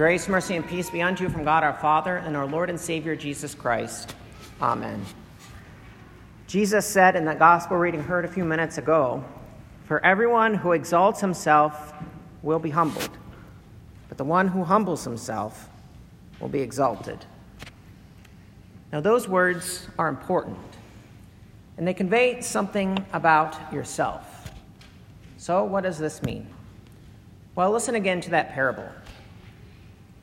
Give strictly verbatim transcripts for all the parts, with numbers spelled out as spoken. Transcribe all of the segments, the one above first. Grace, mercy, and peace be unto you from God our Father and our Lord and Savior Jesus Christ. Amen. Jesus said in the gospel reading heard a few minutes ago, "For everyone who exalts himself will be humbled, but the one who humbles himself will be exalted." Now those words are important, and they convey something about yourself. So what does this mean? Well, listen again to that parable.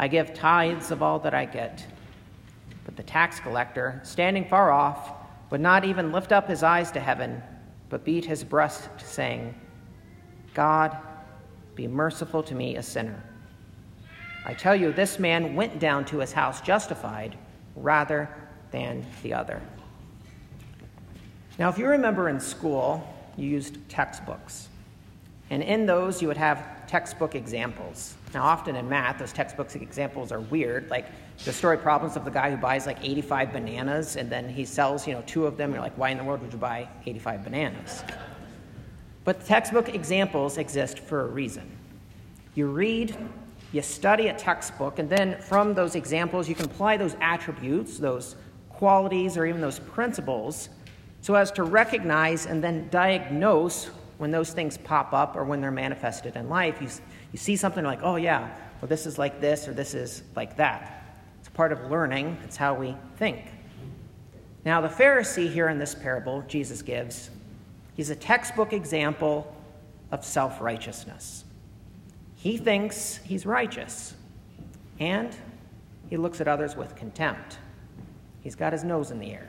I give tithes of all that I get." But the tax collector, standing far off, would not even lift up his eyes to heaven, but beat his breast, saying, "God, be merciful to me, a sinner. I tell you, this man went down to his house justified rather than the other." Now, if you remember in school, you used textbooks. And in those, you would have textbook examples. Now, often in math, those textbook examples are weird, like the story problems of the guy who buys like eighty-five bananas, and then he sells, you know, two of them. You're like, why in the world would you buy eighty-five bananas? But textbook examples exist for a reason. You read, you study a textbook, and then from those examples, you can apply those attributes, those qualities, or even those principles, so as to recognize and then diagnose when those things pop up or when they're manifested in life. You, you see something like, oh yeah, well this is like this or this is like that. It's part of learning. It's how we think. Now the Pharisee here in this parable Jesus gives, he's a textbook example of self-righteousness. He thinks he's righteous, and he looks at others with contempt. He's got his nose in the air.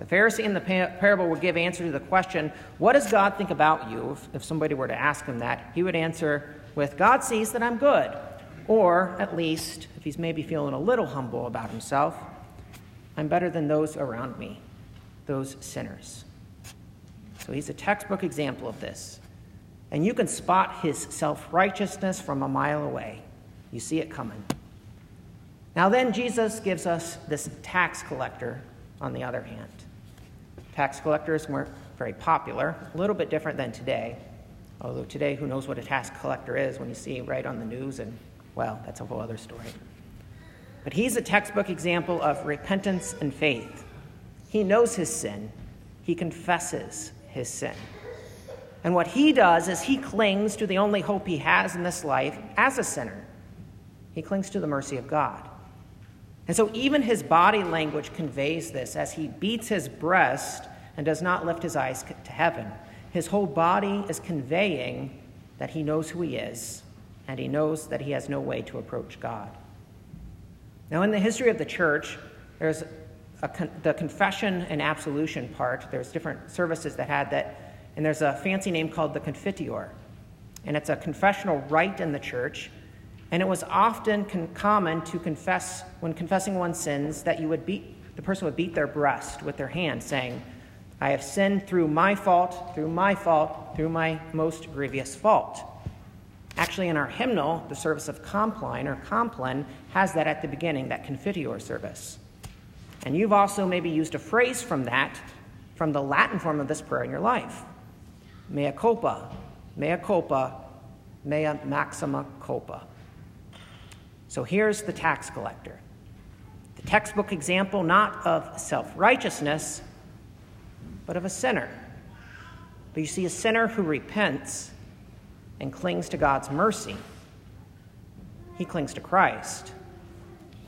The Pharisee in the parable would give answer to the question, what does God think about you? If, if somebody were to ask him that, he would answer with, God sees that I'm good. Or at least, if he's maybe feeling a little humble about himself, I'm better than those around me, those sinners. So he's a textbook example of this. And you can spot his self-righteousness from a mile away. You see it coming. Now then Jesus gives us this tax collector on the other hand. Tax collectors weren't very popular, a little bit different than today. Although today, who knows what a tax collector is when you see it right on the news, and well, that's a whole other story. But he's a textbook example of repentance and faith. He knows his sin. He confesses his sin. And what he does is he clings to the only hope he has in this life as a sinner. He clings to the mercy of God. And so even his body language conveys this as he beats his breast and does not lift his eyes to heaven. His whole body is conveying that he knows who he is, and he knows that he has no way to approach God. Now, in the history of the church, there's a con- the confession and absolution part. There's different services that had that, and there's a fancy name called the Confiteor. And it's a confessional rite in the church. And it was often con- common to confess, when confessing one's sins, that you would beat, the person would beat their breast with their hand, saying, I have sinned through my fault, through my fault, through my most grievous fault. Actually, in our hymnal, the service of Compline, or Compline, has that at the beginning, that Confiteor service. And you've also maybe used a phrase from that, from the Latin form of this prayer in your life. Mea culpa, mea culpa, mea maxima culpa. So here's the tax collector, the textbook example not of self-righteousness, but of a sinner. But you see, a sinner who repents and clings to God's mercy. He clings to Christ.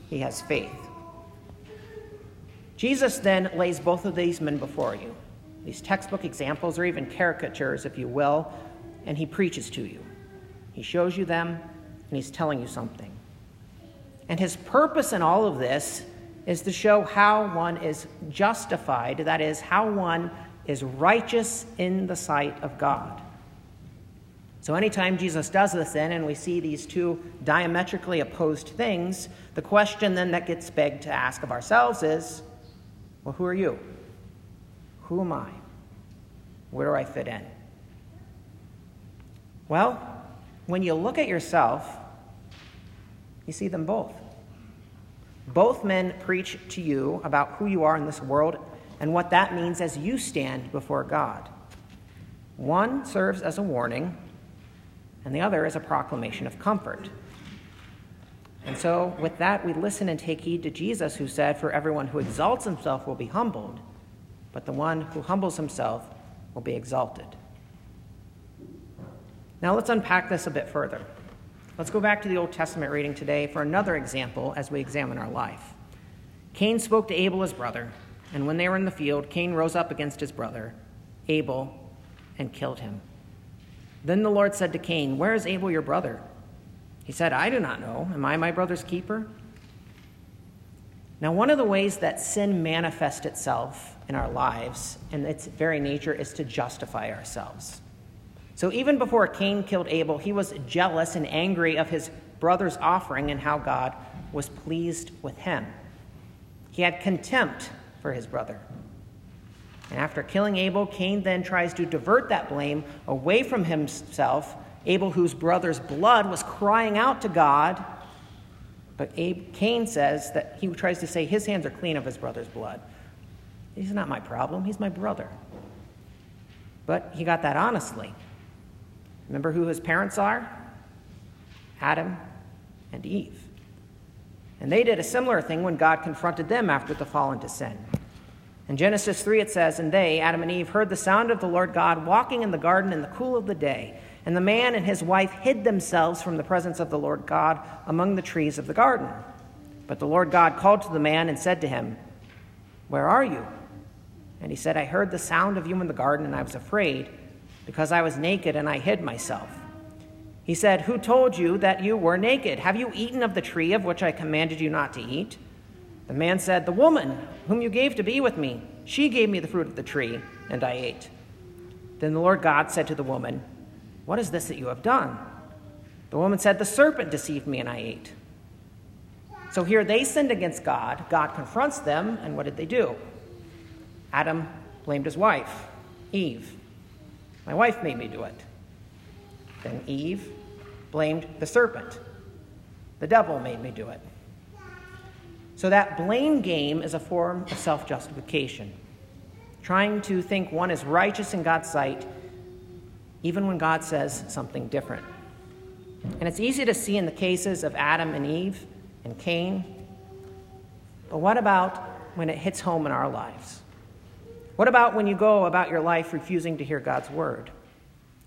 He has faith. Jesus then lays both of these men before you, these textbook examples or even caricatures, if you will, and he preaches to you. He shows you them, and he's telling you something. And his purpose in all of this is to show how one is justified, that is, how one is righteous in the sight of God. So anytime Jesus does this in, and we see these two diametrically opposed things, the question then that gets begged to ask of ourselves is, well, who are you? Who am I? Where do I fit in? Well, when you look at yourself, you see them both. Both men preach to you about who you are in this world and what that means as you stand before God. One serves as a warning, and the other is a proclamation of comfort. And so with that, we listen and take heed to Jesus, who said, "For everyone who exalts himself will be humbled, but the one who humbles himself will be exalted." Now let's unpack this a bit further. Let's go back to the Old Testament reading today for another example as we examine our life. Cain spoke to Abel, his brother, and when they were in the field, Cain rose up against his brother, Abel, and killed him. Then the Lord said to Cain, "Where is Abel, your brother?" He said, "I do not know. Am I my brother's keeper?" Now, one of the ways that sin manifests itself in our lives and its very nature is to justify ourselves. So even before Cain killed Abel, he was jealous and angry of his brother's offering and how God was pleased with him. He had contempt for his brother. And after killing Abel, Cain then tries to divert that blame away from himself, Abel, whose brother's blood was crying out to God. But Abel, Cain says that he tries to say his hands are clean of his brother's blood. He's not my problem. He's my brother. But he got that honestly. Remember who his parents are? Adam and Eve. And they did a similar thing when God confronted them after the fall into sin. In Genesis three, it says, "And they, Adam and Eve, heard the sound of the Lord God walking in the garden in the cool of the day. And the man and his wife hid themselves from the presence of the Lord God among the trees of the garden. But the Lord God called to the man and said to him, 'Where are you?' And he said, 'I heard the sound of you in the garden, and I was afraid, because I was naked and I hid myself.' He said, 'Who told you that you were naked? Have you eaten of the tree of which I commanded you not to eat?' The man said, 'The woman whom you gave to be with me, she gave me the fruit of the tree, and I ate.' Then the Lord God said to the woman, 'What is this that you have done?' The woman said, 'The serpent deceived me, and I ate.'" So here they sinned against God. God confronts them, and what did they do? Adam blamed his wife, Eve. "My wife made me do it." Then Eve blamed the serpent. "The devil made me do it." So that blame game is a form of self-justification, trying to think one is righteous in God's sight, even when God says something different. And it's easy to see in the cases of Adam and Eve and Cain. But what about when it hits home in our lives? What about when you go about your life refusing to hear God's word?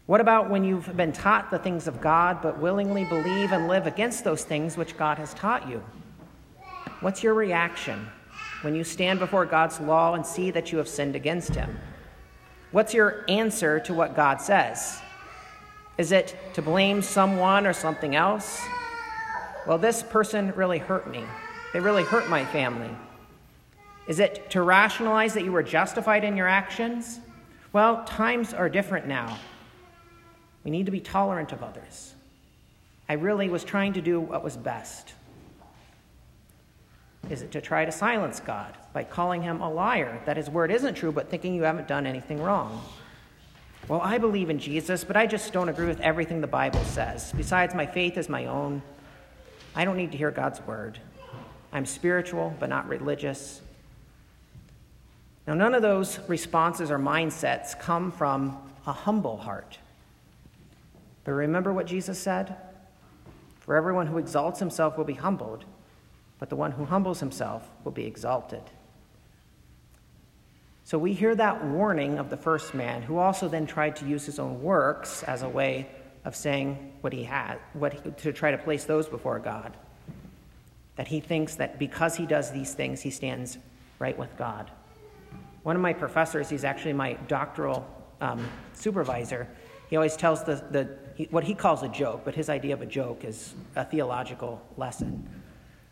What about when you've been taught the things of God but willingly believe and live against those things which God has taught you? What's your reaction when you stand before God's law and see that you have sinned against him? What's your answer to what God says? Is it to blame someone or something else? "Well, this person really hurt me. They really hurt my family." Is it to rationalize that you were justified in your actions? "Well, times are different now. We need to be tolerant of others. I really was trying to do what was best." Is it to try to silence God by calling him a liar, that his word isn't true, but thinking you haven't done anything wrong? "Well, I believe in Jesus, but I just don't agree with everything the Bible says. Besides, my faith is my own. I don't need to hear God's word. I'm spiritual, but not religious." Now, none of those responses or mindsets come from a humble heart. But remember what Jesus said? "For everyone who exalts himself will be humbled, but the one who humbles himself will be exalted." So we hear that warning of the first man, who also then tried to use his own works as a way of saying what he had, what he, to try to place those before God, that he thinks that because he does these things, he stands right with God. One of my professors, he's actually my doctoral um, supervisor, he always tells the, the he, what he calls a joke, but his idea of a joke is a theological lesson.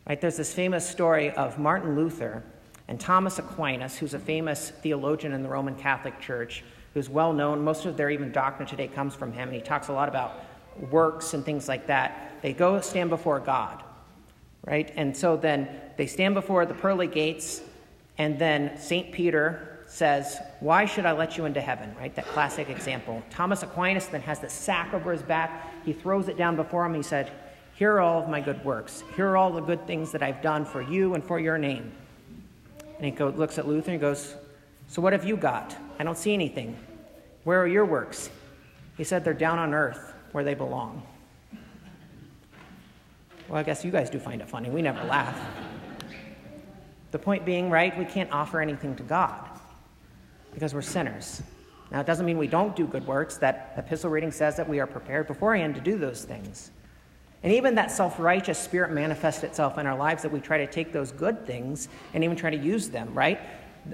Right? There's this famous story of Martin Luther and Thomas Aquinas, who's a famous theologian in the Roman Catholic Church, who's well known. Most of their even doctrine today comes from him, and he talks a lot about works and things like that. They go stand before God, right? And so then they stand before the pearly gates, and then Saint Peter says, why should I let you into heaven, right? That classic example. Thomas Aquinas then has the sack over his back. He throws it down before him. He said, here are all of my good works. Here are all the good things that I've done for you and for your name. And he go, looks at Luther and goes, so what have you got? I don't see anything. Where are your works? He said, they're down on earth where they belong. Well, I guess you guys do find it funny. We never laugh. The point being, right, we can't offer anything to God because we're sinners. Now, it doesn't mean we don't do good works. That epistle reading says that we are prepared beforehand to do those things. And even that self-righteous spirit manifests itself in our lives, that we try to take those good things and even try to use them, right?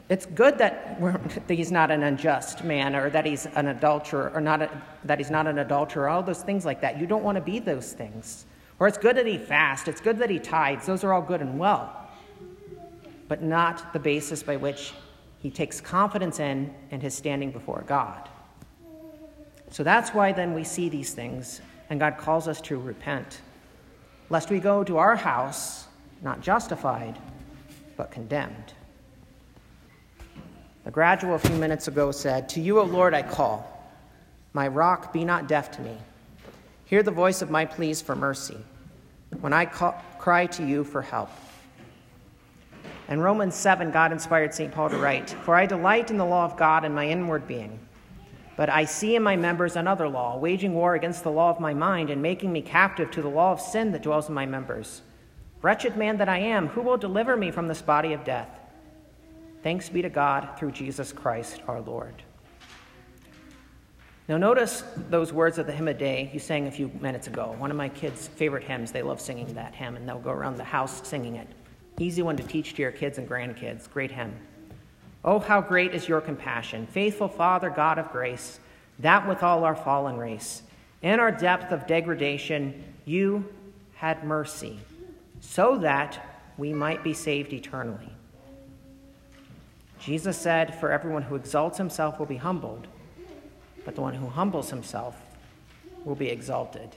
It's good that, we're, that he's not an unjust man, or that he's an adulterer, or not a, that he's not an adulterer, all those things like that. You don't want to be those things. Or it's good that he fasts. It's good that he tithes. Those are all good and well, but not the basis by which he takes confidence in and his standing before God. So that's why then we see these things, and God calls us to repent, lest we go to our house not justified, but condemned. A gradual a few minutes ago said, to you, O Lord, I call. My rock, be not deaf to me. Hear the voice of my pleas for mercy when I call, cry to you for help. In Romans seven, God inspired Saint Paul to write, for I delight in the law of God in my inward being, but I see in my members another law, waging war against the law of my mind and making me captive to the law of sin that dwells in my members. Wretched man that I am, who will deliver me from this body of death? Thanks be to God through Jesus Christ our Lord. Now notice those words of the hymn of day you sang a few minutes ago. One of my kids' favorite hymns, they love singing that hymn, and they'll go around the house singing it. Easy one to teach to your kids and grandkids. Great hymn. Oh, how great is your compassion, faithful Father, God of grace, that with all our fallen race, in our depth of degradation, you had mercy, so that we might be saved eternally. Jesus said, for everyone who exalts himself will be humbled, but the one who humbles himself will be exalted.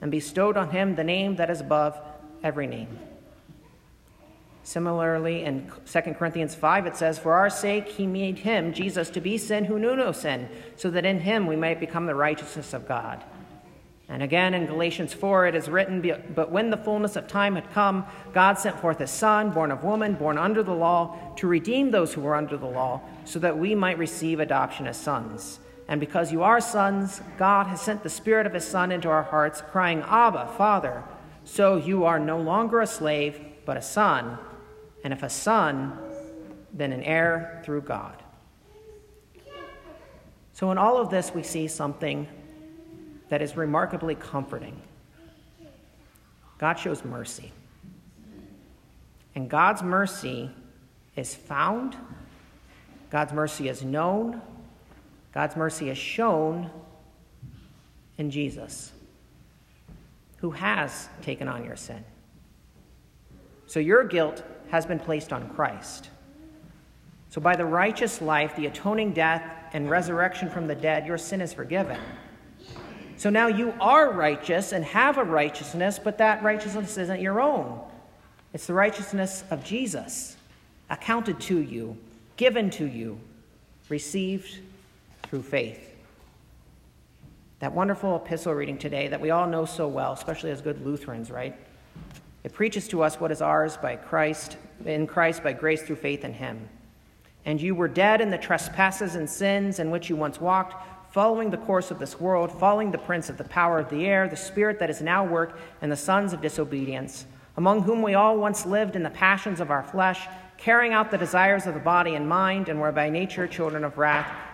and bestowed on him the name that is above every name. Similarly, in Second Corinthians five, it says, for our sake he made him, Jesus, to be sin who knew no sin, so that in him we might become the righteousness of God. And again, in Galatians four, it is written, but when the fullness of time had come, God sent forth his Son, born of woman, born under the law, to redeem those who were under the law, so that we might receive adoption as sons. And because you are sons, God has sent the Spirit of his Son into our hearts, crying, Abba, Father. So you are no longer a slave, but a son. And if a son, then an heir through God. So in all of this, we see something that is remarkably comforting. God shows mercy. And God's mercy is found. God's mercy is known. God's mercy is shown in Jesus, who has taken on your sin. So your guilt has been placed on Christ. So by the righteous life, the atoning death, and resurrection from the dead, your sin is forgiven. So now you are righteous and have a righteousness, but that righteousness isn't your own. It's the righteousness of Jesus, accounted to you, given to you, received through faith. That wonderful epistle reading today that we all know so well, especially as good Lutherans, right? It preaches to us what is ours by Christ, in Christ by grace through faith in him. And you were dead in the trespasses and sins in which you once walked, following the course of this world, following the prince of the power of the air, the spirit that is now at work, and the sons of disobedience, among whom we all once lived in the passions of our flesh, carrying out the desires of the body and mind, and were by nature children of wrath,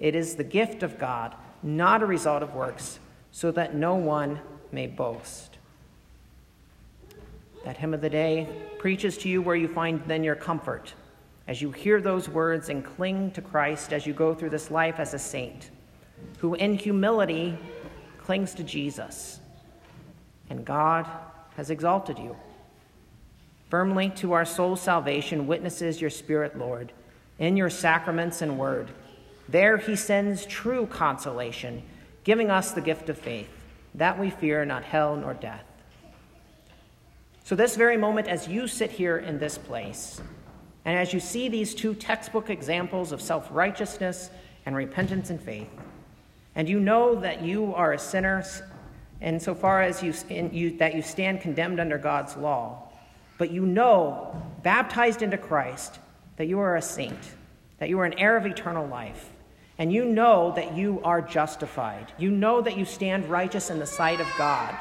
It is the gift of God, not a result of works, so that no one may boast. That hymn of the day preaches to you where you find then your comfort, as you hear those words and cling to Christ as you go through this life as a saint, who in humility clings to Jesus. And God has exalted you. Firmly to our soul's salvation witnesses your Spirit, Lord, in your sacraments and word. There he sends true consolation, giving us the gift of faith, that we fear not hell nor death. So this very moment, as you sit here in this place, and as you see these two textbook examples of self-righteousness and repentance and faith, and you know that you are a sinner insofar as you, in you that you stand condemned under God's law, but you know, baptized into Christ, that you are a saint, that you are an heir of eternal life, and you know that you are justified. You know that you stand righteous in the sight of God.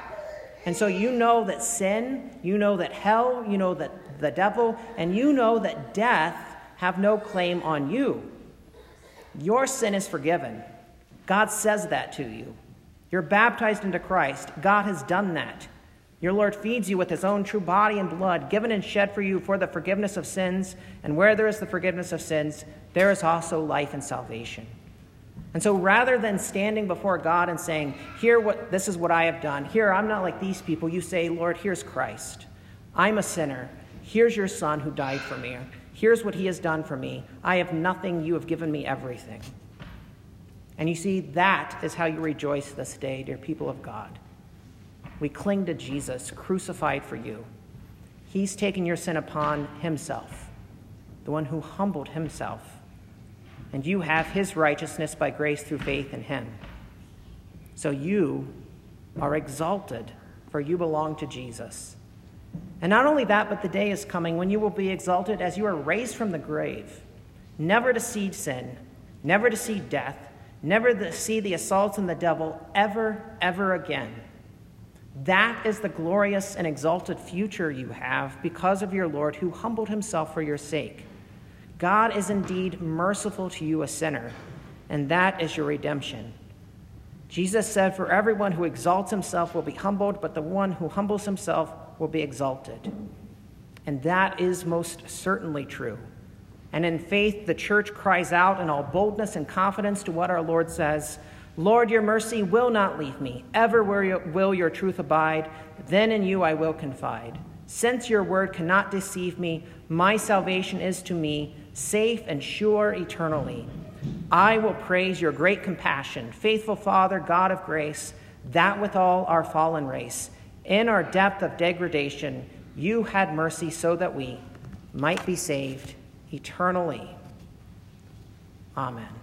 And so you know that sin, you know that hell, you know that the devil, and you know that death have no claim on you. Your sin is forgiven. God says that to you. You're baptized into Christ. God has done that. Your Lord feeds you with his own true body and blood, given and shed for you for the forgiveness of sins. And where there is the forgiveness of sins, there is also life and salvation. And so rather than standing before God and saying, here, what this is what I have done. Here, I'm not like these people. You say, Lord, here's Christ. I'm a sinner. Here's your son who died for me. Here's what he has done for me. I have nothing. You have given me everything. And you see, that is how you rejoice this day, dear people of God. We cling to Jesus, crucified for you. He's taken your sin upon himself, the one who humbled himself. And you have his righteousness by grace through faith in him. So you are exalted, for you belong to Jesus. And not only that, but the day is coming when you will be exalted as you are raised from the grave, never to see sin, never to see death, never to see the assaults and the devil ever, ever again. That is the glorious and exalted future you have because of your Lord who humbled himself for your sake. God is indeed merciful to you, a sinner, and that is your redemption. Jesus said, for everyone who exalts himself will be humbled, but the one who humbles himself will be exalted. And that is most certainly true. And in faith, the church cries out in all boldness and confidence to what our Lord says, Lord, your mercy will not leave me. Ever will your truth abide. Then in you I will confide. Since your word cannot deceive me, my salvation is to me safe and sure eternally. I will praise your great compassion, faithful Father, God of grace, that with all our fallen race, in our depth of degradation, you had mercy so that we might be saved eternally. Amen.